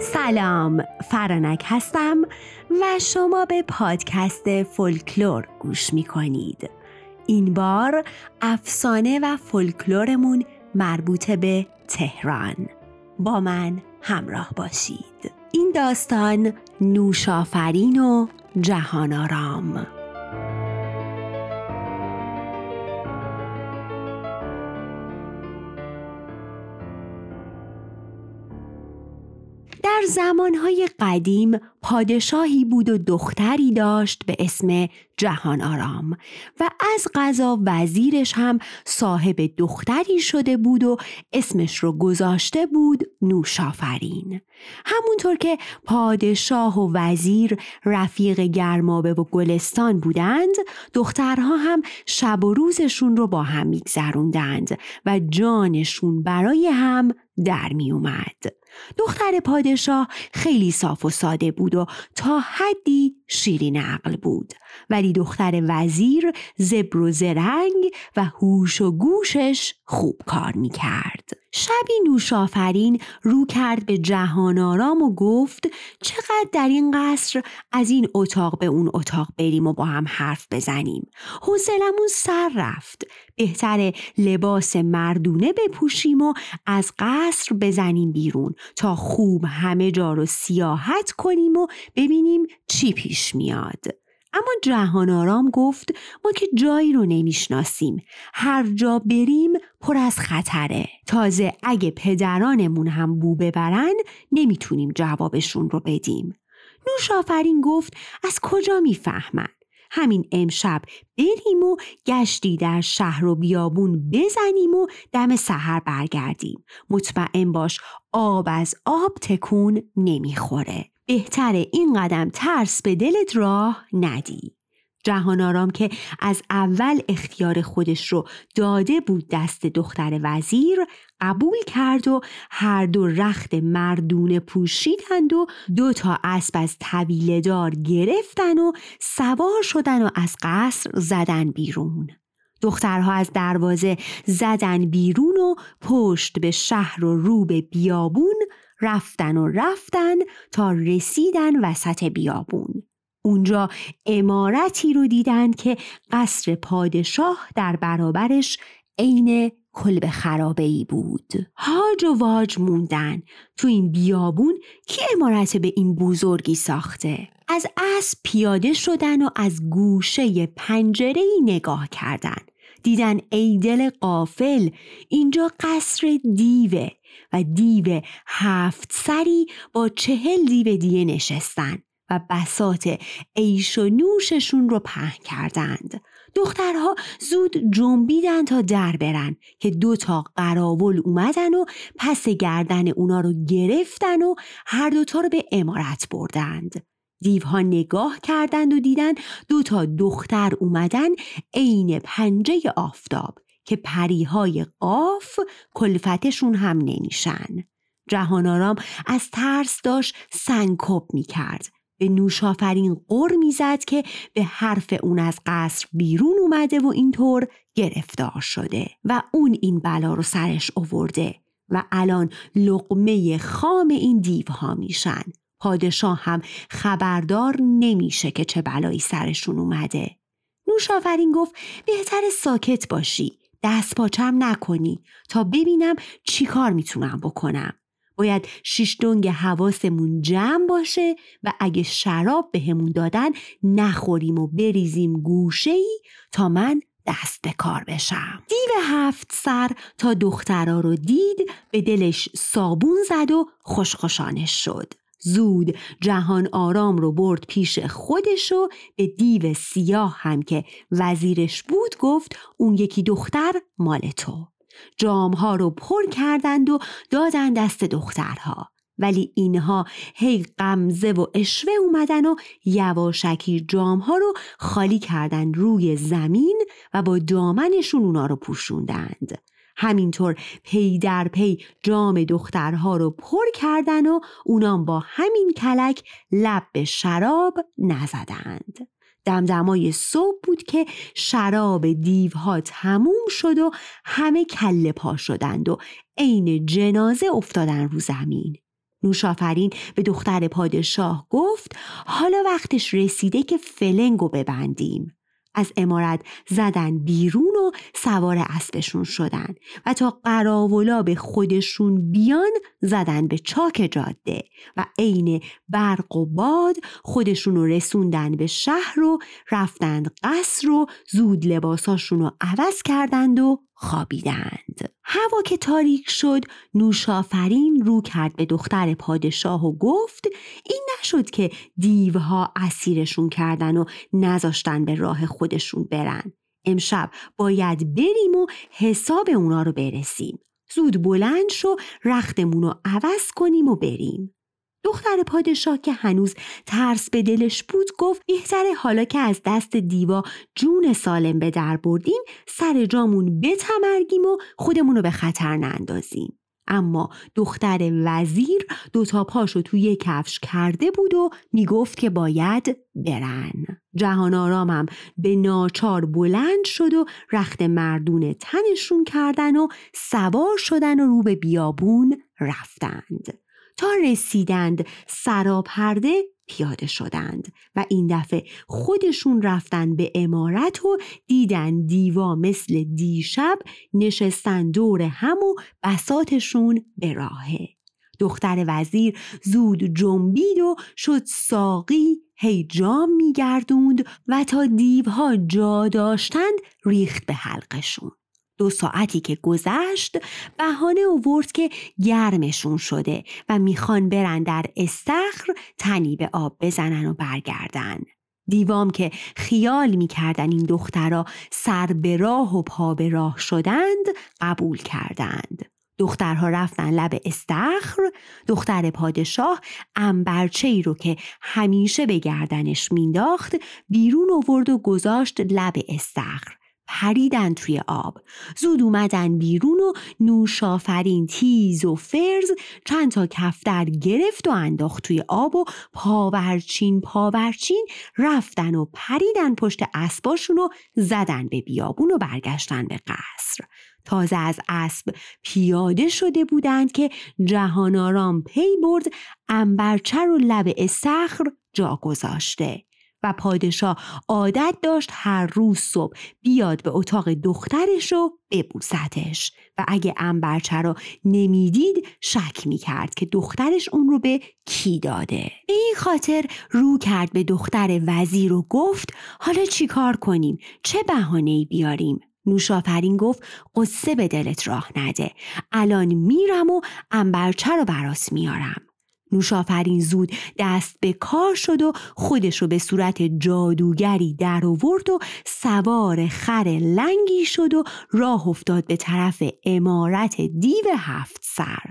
سلام، فرانک هستم و شما به پادکست فولکلور گوش می کنید. این بار افسانه و فولکلورمون مربوط به تهران. با من همراه باشید. این داستان نوش آفرین و جهان آرام. در زمانهای قدیم پادشاهی بود و دختری داشت به اسم جهان آرام و از قضا وزیرش هم صاحب دختری شده بود و اسمش رو گذاشته بود نوش آفرین. همونطور که پادشاه و وزیر رفیق گرمابه و گلستان بودند، دخترها هم شب و روزشون رو با هم میگذروندند و جانشون برای هم در می اومد. دختر پادشاه خیلی صاف و ساده بود و تا حدی شیرین عقل بود، ولی دختر وزیر زبر و زرنگ و هوش و گوشش خوب کار می کرد. شبی نوش آفرین رو کرد به جهان آرام و گفت چقدر در این قصر از این اتاق به اون اتاق بریم و با هم حرف بزنیم. حوصلمون سر رفت. بهتره لباس مردونه بپوشیم و از قصر بزنیم بیرون تا خوب همه جا رو سیاحت کنیم و ببینیم چی پیش میاد. اما جهان آرام گفت ما که جایی رو نمیشناسیم، هر جا بریم پر از خطره، تازه اگه پدرانمون هم بو ببرن نمیتونیم جوابشون رو بدیم. نوش آفرین گفت از کجا میفهمن؟ همین امشب بریم و گشتی در شهر و بیابون بزنیم و دم سحر برگردیم. مطمئن باش آب از آب تکون نمیخوره. بهتره این قدم ترس به دلت راه ندی. جهان آرام که از اول اختیار خودش رو داده بود دست دختر وزیر، قبول کرد و هر دو رخت مردونه پوشیدند و دو تا اسب از طویله دار گرفتن و سوار شدن و از قصر زدن بیرون. دخترها از دروازه زدن بیرون و پشت به شهر و رو به بیابون رفتن تا رسیدن وسط بیابون. اونجا عمارتی رو دیدند که قصر پادشاه در برابرش عین کلبه خرابه‌ای بود. هاج و واج موندن. تو این بیابون کی عمارت به این بزرگی ساخته؟ از اسب پیاده شدن و از گوشه پنجره‌ای نگاه کردن. دیدن ای دل غافل، اینجا قصر دیوه و دیو 7 سری با 40 دیو دیگه نشستن و بساط عیش و نوششون رو پهن کردند. دخترها زود جنبیدن تا در برن که 2 تا قراول اومدن و پس گردن اونا رو گرفتن و هر 2 تا رو به عمارت بردند. دیوها نگاه کردند و دیدن 2 تا دختر اومدن عین پنجه آفتاب که پریهای قاف کلفتشون هم نمیشن. جهان آرام از ترس داشت سنکوب میکرد. به نوش آفرین قر میزد که به حرف اون از قصر بیرون اومده و اینطور گرفتار شده و اون این بلا رو سرش آورده و الان لقمه خام این دیوها میشن. پادشاه هم خبردار نمیشه که چه بلایی سرشون اومده. نوش آفرین گفت بهتر ساکت باشی، دست پاچم نکنی تا ببینم چی کار میتونم بکنم. باید 6 دنگ حواسمون جمع باشه و اگه شراب بهمون دادن نخوریم و بریزیم گوشه‌ای تا من دست به کار بشم. دیو 7 سر تا دخترا رو دید به دلش صابون زد و خوشخوشانش شد. زود جهان آرام رو برد پیش خودش و به دیو سیاه هم که وزیرش بود گفت اون یکی دختر مال تو. جامها رو پر کردند و دادن دست دخترها، ولی اینها هی غمزه و اشوه اومدن و یواشکی جامها رو خالی کردن روی زمین و با دامنشون اونا رو پوشوندند. همینطور پی در پی جام دخترها رو پر کردن و اونام با همین کلک لب به شراب نزدند. دمدمای صبح بود که شراب دیوها تموم شد و همه کله پا شدند و عین جنازه افتادن رو زمین. نوش آفرین به دختر پادشاه گفت حالا وقتش رسیده که فلنگو ببندیم. از عمارت زدن بیرون و سوار اسبشون شدن و تا قراولا به خودشون بیان زدن به چاک جاده و عین برق و باد خودشون رو رسوندن به شهر و رفتند قصر و زود لباساشون رو عوض کردند و خوابیدند. هوا که تاریک شد نوش آفرین رو کرد به دختر پادشاه و گفت این نشد که دیوها اسیرشون کردن و نذاشتن به راه خودشون برن. امشب باید بریم و حساب اونا رو برسیم. زود بلند شو، رختمون رو عوض کنیم و بریم. دختر پادشاه که هنوز ترس به دلش بود گفت بهتره حالا که از دست دیوا جون سالم به در بردیم سر جامون بتمرگیم و خودمونو به خطر نندازیم. اما دختر وزیر دوتا پاشو توی کفش کرده بود و میگفت که باید برن. جهان آرامم به ناچار بلند شد و رخت مردونه تنشون کردن و سوار شدن و رو به بیابون رفتند. تا رسیدند سراپرده پیاده شدند و این دفعه خودشون رفتن به عمارت و دیدن دیوا مثل دیشب نشستن دور هم و بساطشون به راهه. دختر وزیر زود جنبید و شد ساقی، هی جام میگردوند و تا دیوها جا داشتند ریخت به حلقشون. 2 ساعتی که گذشت بهانه آورد که گرمشون شده و میخوان برن در استخر تنی به آب بزنن و برگردن. دیوام که خیال میکردن این دخترها سر به راه و پا به راه شدند قبول کردند. دخترها رفتن لب استخر. دختر پادشاه عنبرچه‌ای رو که همیشه به گردنش مینداخت بیرون آورد و گذاشت لب استخر. پریدن توی آب، زود اومدن بیرون و نوش آفرین تیز و فرز چند تا کفتر گرفت و انداخت توی آب و پاورچین رفتن و پریدن پشت اسباشون و زدن به بیابون و برگشتن به قصر. تازه از اسب پیاده شده بودند که جهان آرام پی برد عنبرچه رو لب استخر جا گذاشته و پادشاه عادت داشت هر روز صبح بیاد به اتاق دخترش و ببوستش و اگه عنبرچه رو نمیدید شک میکرد که دخترش اون رو به کی داده. به این خاطر رو کرد به دختر وزیر و گفت حالا چی کار کنیم؟ چه بهانه‌ای بیاریم؟ نوش آفرین گفت قصه به دلت راه نده، الان میرم و عنبرچه رو براس میارم. نوش آفرین زود دست به کار شد و خودشو به صورت جادوگری در آورد و سوار خر لنگی شد و راه افتاد به طرف عمارت دیو 7 سر.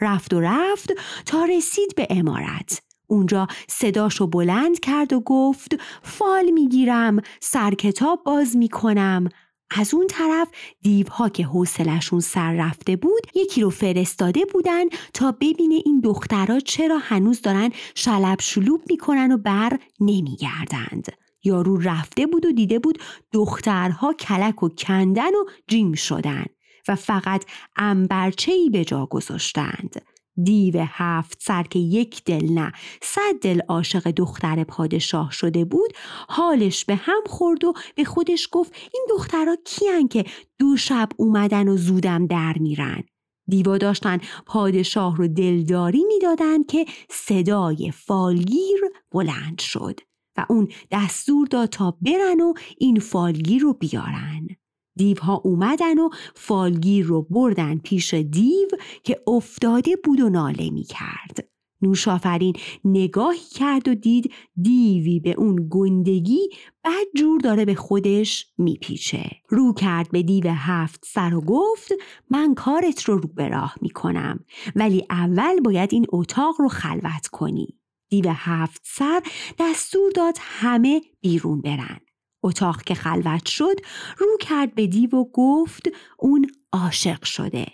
رفت تا رسید به عمارت. اونجا صداشو بلند کرد و گفت فال میگیرم، سرکتاب باز میکنم. از اون طرف دیوها که حوصله‌شون سر رفته بود یکی رو فرستاده بودن تا ببینه این دخترها چرا هنوز دارن شلب شلوب میکنن و بر نمیگردند. یارو رفته بود و دیده بود دخترها کلک و کندن و جیم شدن و فقط عنبرچه‌ای به جا گذاشتند. دیو 7 سر که 1 دل نه 100 دل عاشق دختر پادشاه شده بود حالش به هم خورد و به خودش گفت این دخترها کیان که 2 شب اومدن و زودم در میرن؟ دیوا داشتن پادشاه رو دلداری میدادن که صدای فالگیر بلند شد و اون دستور داد تا برن و این فالگیر رو بیارن. دیوها اومدن و فالگیر رو بردن پیش دیو که افتاده بود و ناله می کرد. نوش آفرین نگاهی کرد و دید دیوی به اون گندگی بد جور داره به خودش می پیچه. رو کرد به دیو 7 سر و گفت من کارت رو به راه می کنم، ولی اول باید این اتاق رو خلوت کنی. دیو 7 سر دستور داد همه بیرون برن. اتاق که خلوت شد رو کرد به دیو و گفت اون عاشق شده.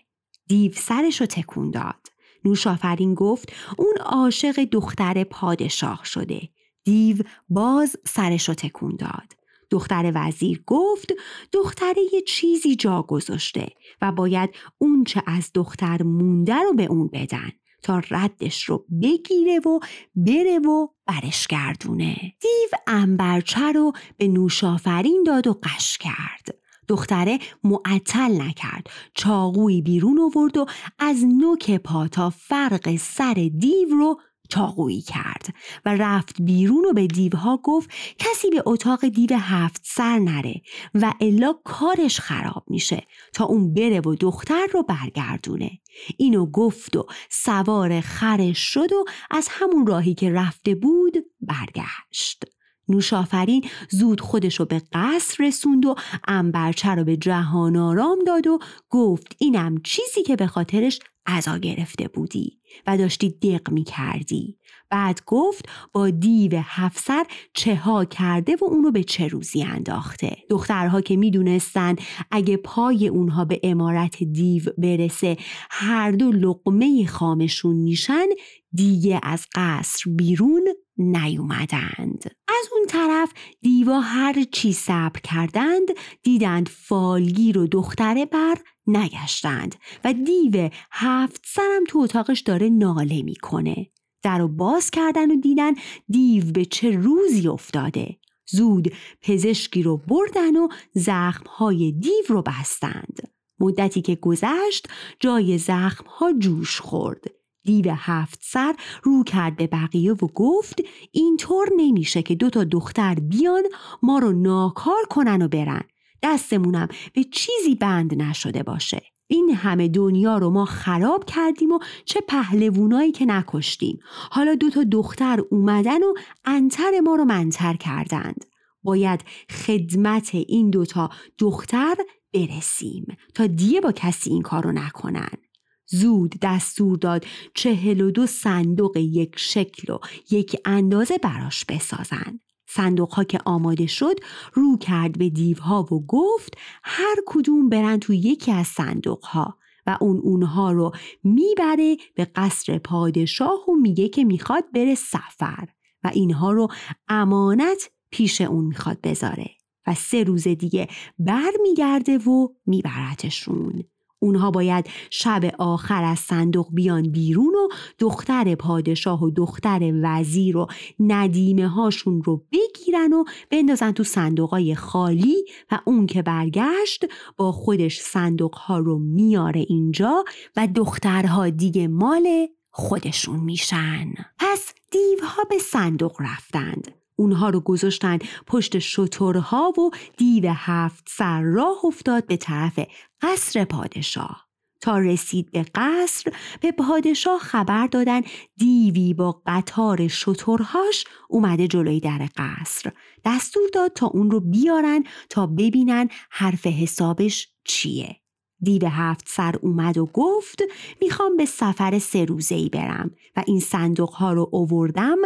دیو سرشو تکون داد. نوش آفرین گفت اون عاشق دختر پادشاه شده. دیو باز سرشو تکون داد. دختر وزیر گفت دختره یه چیزی جا گذاشته و باید اون چه از دختر مونده رو به اون بدن تا ردش رو بگیره و بره و برش گردونه. دیو انبرچه رو به نوش آفرین داد و قش کرد. دختره معطل نکرد، چاقویی بیرون آورد و از نوک پا تا فرق سر دیو رو چاقویی کرد و رفت بیرون و به دیوها گفت کسی به اتاق دیو هفت سر نره و الا کارش خراب میشه تا اون بره و دختر رو برگردونه. اینو گفت و سوار خرش شد و از همون راهی که رفته بود برگشت. نوش آفرین زود خودش رو به قصر رسوند و انبرچه رو به جهان آرام داد و گفت اینم چیزی که به خاطرش عزا گرفته بودی و داشتی دق می کردی. بعد گفت با دیو هفت سر چه ها کرده و اونو به چه روزی انداخته. دخترها که می دونستن اگه پای اونها به عمارت دیو برسه هر دو لقمه خامشون میشن، دیگه از قصر بیرون نیومدند. از اون طرف دیوا هر چی صبر کردند دیدند فالگیر و دختره بر نگشتند و دیو هفت سرم تو اتاقش داره ناله میکنه. در رو باز کردن و دیدن دیو به چه روزی افتاده. زود پزشکی رو بردن و زخمهای دیو رو بستند. مدتی که گذشت جای زخمها جوش خورد. دیو هفت سر رو کرد به بقیه و گفت اینطور نمیشه که دوتا دختر بیان ما رو ناکار کنن و برن. دستمونم به چیزی بند نشده باشه. این همه دنیا رو ما خراب کردیم و چه پهلوونایی که نکشتیم. حالا دوتا دختر اومدن و انتر ما رو منتر کردند. باید خدمت این دوتا دختر برسیم تا دیگه با کسی این کار رو نکنن. زود دستور داد 42 صندوق یک شکل و یک اندازه براش بسازن. صندوقها که آماده شد رو کرد به دیوها و گفت هر کدوم برن تو یکی از صندوقها و اونها رو میبره به قصر پادشاه و میگه که میخواد بره سفر و اینها رو امانت پیش اون میخواد بذاره و 3 روز دیگه بر میگرده و میبرتشون. اونها باید شب آخر از صندوق بیان بیرون و دختر پادشاه و دختر وزیر و ندیمه هاشون رو بگیرن و بندازن تو صندوقای خالی و اون که برگشت با خودش صندوق ها رو میاره اینجا و دخترها دیگه مال خودشون میشن. پس دیوها به صندوق رفتند. اونها رو گذاشتن پشت شترها و دیو هفت سر راه افتاد به طرف قصر پادشاه. تا رسید به قصر به پادشاه خبر دادن دیوی با قطار شترهاش اومده جلوی در قصر. دستور داد تا اون رو بیارن تا ببینن حرف حسابش چیه. دیو هفت سر اومد و گفت میخوام به سفر 3 روزه‌ای برم و این صندوق ها رو آوردم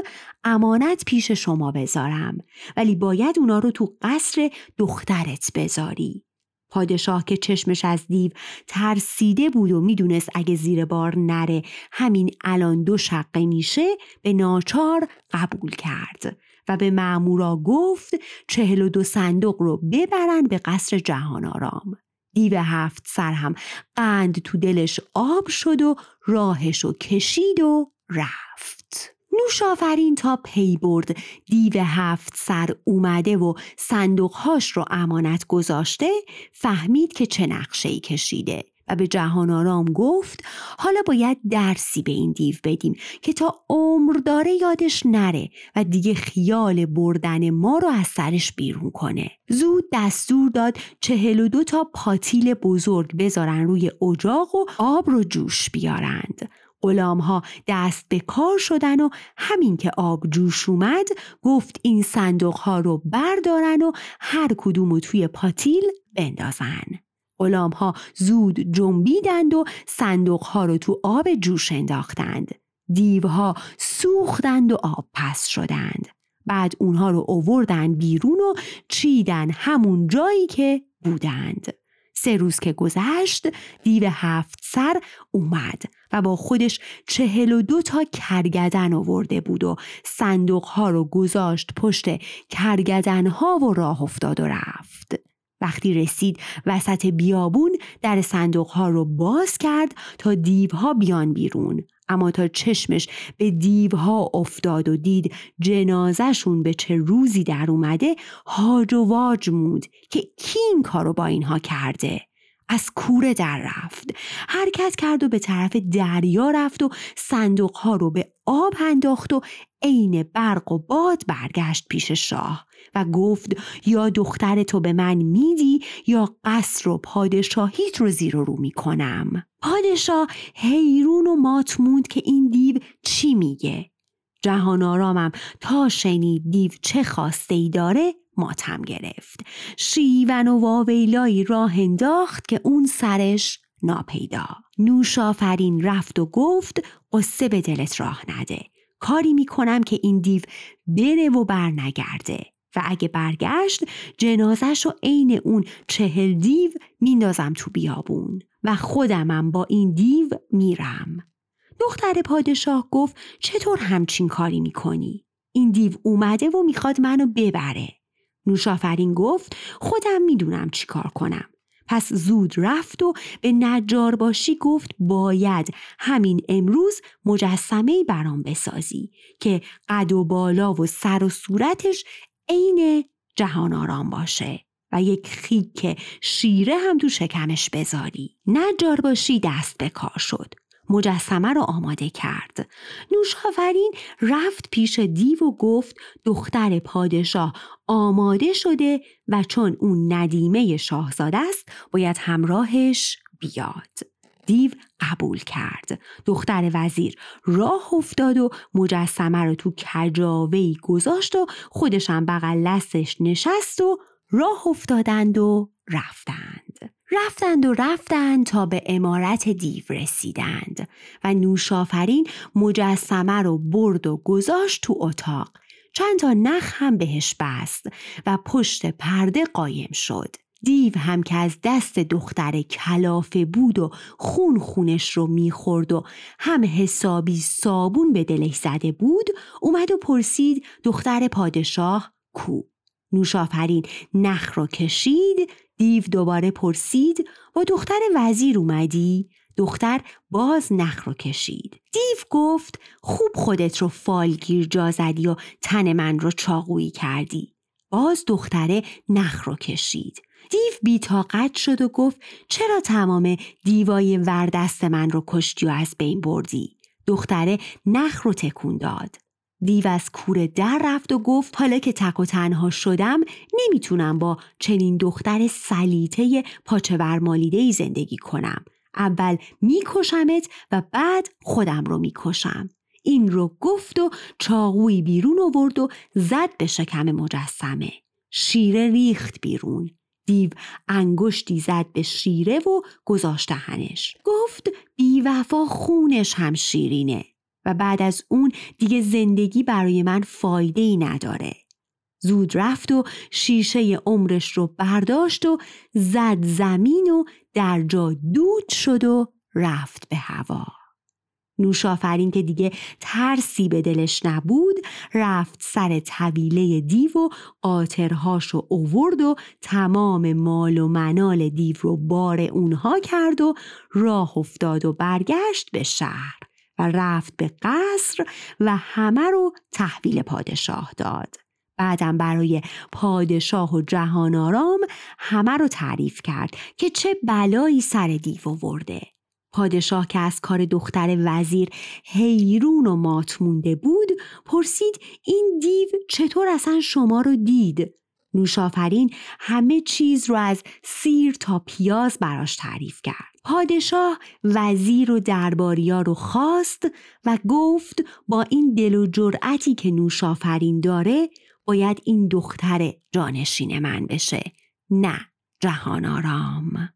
امانت پیش شما بذارم، ولی باید اونا رو تو قصر دخترت بذاری. پادشاه که چشمش از دیو ترسیده بود و میدونست اگه زیر بار نره همین الان 2 شقه میشه، به ناچار قبول کرد و به مأمورا گفت 42 صندوق رو ببرن به قصر جهان آرام. دیو هفت سر هم قند تو دلش آب شد و راهشو کشید و رفت. نوش آفرین تا پی برد دیو هفت سر اومده و صندوقهاش رو امانت گذاشته، فهمید که چه نقشه‌ای کشیده و به جهان آرام گفت حالا باید درسی به این دیو بدیم که تا عمر داره یادش نره و دیگه خیال بردن ما رو از سرش بیرون کنه. زود دستور داد 42 تا پاتیل بزرگ بذارن روی اجاق و آب رو جوش بیارند. غلام‌ها دست به کار شدن و همین که آب جوش اومد گفت این صندوق‌ها رو بردارن و هر کدوم رو توی پاتیل بندازن. غلام‌ها زود جنبیدند و صندوق‌ها رو تو آب جوش انداختند. دیوها سوختند و آب پس شدند. بعد اونها رو آوردند بیرون و چیدن همون جایی که بودند. 3 روز که گذشت دیو 7 سر اومد و با خودش 42 تا کرگدن آورده بود و صندوق ها رو گذاشت پشت کرگدن ها و راه افتاد و رفت. وقتی رسید وسط بیابون در صندوق ها رو باز کرد تا دیوها بیان بیرون، اما تا چشمش به دیوها افتاد و دید جنازهشون به چه روزی در اومده هاج و واج موند که کی این کارو با اینها کرده. از کوره در رفت، حرکت کرد و به طرف دریا رفت و صندوق ها رو به آب انداخت و عین برق و باد برگشت پیش شاه و گفت یا دخترتو به من میدی یا قصر و پادشاهیت رو زیر و رو میکنم. پادشاه حیرون و مات موند که این دیو چی میگه. جهان آرامم تا شنید دیو چه خواسته ای داره ماتم گرفت، شیون و واویلایی راه انداخت که اون سرش ناپیدا. نوش آفرین رفت و گفت قصه به دلت راه نده، کاری میکنم که این دیو بره و بر نگرده و اگه برگشت جنازش رو عین اون 40 دیو میندازم تو بیابون و خودمم با این دیو میرم. دختر پادشاه گفت چطور همچین کاری میکنی؟ این دیو اومده و میخواد منو ببره. نوش آفرین گفت خودم میدونم چی کار کنم. پس زود رفت و به نجارباشی گفت باید همین امروز مجسمه‌ای برام بسازی که قد و بالا و سر و صورتش عین جهان آرام باشه و یک خیک شیره هم تو شکمش بذاری. نجارباشی دست به کار شد، مجسمه رو آماده کرد. نوش آفرین رفت پیش دیو و گفت دختر پادشاه آماده شده و چون اون ندیمه شاهزاده است باید همراهش بیاد. دیو قبول کرد. دختر وزیر راه افتاد و مجسمه رو تو کجاوه‌ای گذاشت و خودش هم بغل دستش نشست و راه افتادند و رفتند تا به عمارت دیو رسیدند و نوش آفرین مجسمه رو برد و گذاشت تو اتاق. 2 تا نخ هم بهش بست و پشت پرده قایم شد. دیو هم که از دست دختر کلافه بود و خونش رو میخورد و هم حسابی صابون به دلش زده بود اومد و پرسید دختر پادشاه کو؟ نوش آفرین نخ رو کشید. دیو دوباره پرسید با دختر وزیر اومدی؟ دختر باز نخ رو کشید. دیو گفت خوب خودت رو فالگیر جا زدی و تن من رو چاقویی کردی. باز دختره نخ رو کشید. دیو بی‌طاقت شد و گفت چرا تمام دیوای وردست من رو کشتی و از بین بردی؟ دختره نخ رو تکون داد. دیو از کوره در رفت و گفت حالا که تک و تنها شدم نمیتونم با چنین دختر سلیطه پاچه ورمالیده‌ای زندگی کنم. اول میکشمت و بعد خودم رو میکشم. این رو گفت و چاقویی بیرون آورد و زد به شکم مجسمه. شیره ریخت بیرون. دیو انگشتی زد به شیره و گذاشت دهنش. گفت بی‌وفا خونش هم شیرینه و بعد از اون دیگه زندگی برای من فایده‌ای نداره. زود رفت و شیشه عمرش رو برداشت و زد زمین و در جا دود شد و رفت به هوا. نوش آفرین که دیگه ترسی به دلش نبود رفت سر طویله دیو و قاطرهاش رو آورد و تمام مال و منال دیو رو بار اونها کرد و راه افتاد و برگشت به شهر و رفت به قصر و همه رو تحویل پادشاه داد. بعدم برای پادشاه و جهان آرام همه رو تعریف کرد که چه بلایی سر دیو آورده. پادشاه که از کار دختر وزیر حیرون و مات مونده بود پرسید این دیو چطور اصلا شما رو دید؟ نوش آفرین همه چیز رو از سیر تا پیاز براش تعریف کرد. پادشاه وزیر و درباریا رو خواست و گفت با این دل و جرأتی که نوش آفرین داره باید این دختر جانشین من بشه، نه جهان آرام.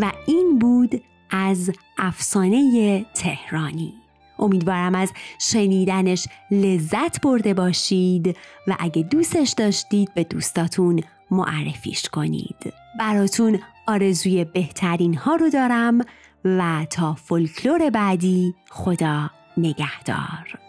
و این بود از افسانه تهرانی. امیدوارم از شنیدنش لذت برده باشید و اگه دوستش داشتید به دوستاتون معرفیش کنید. براتون آرزوی بهترین ها رو دارم و تا فولکلور بعدی خدا نگهدار.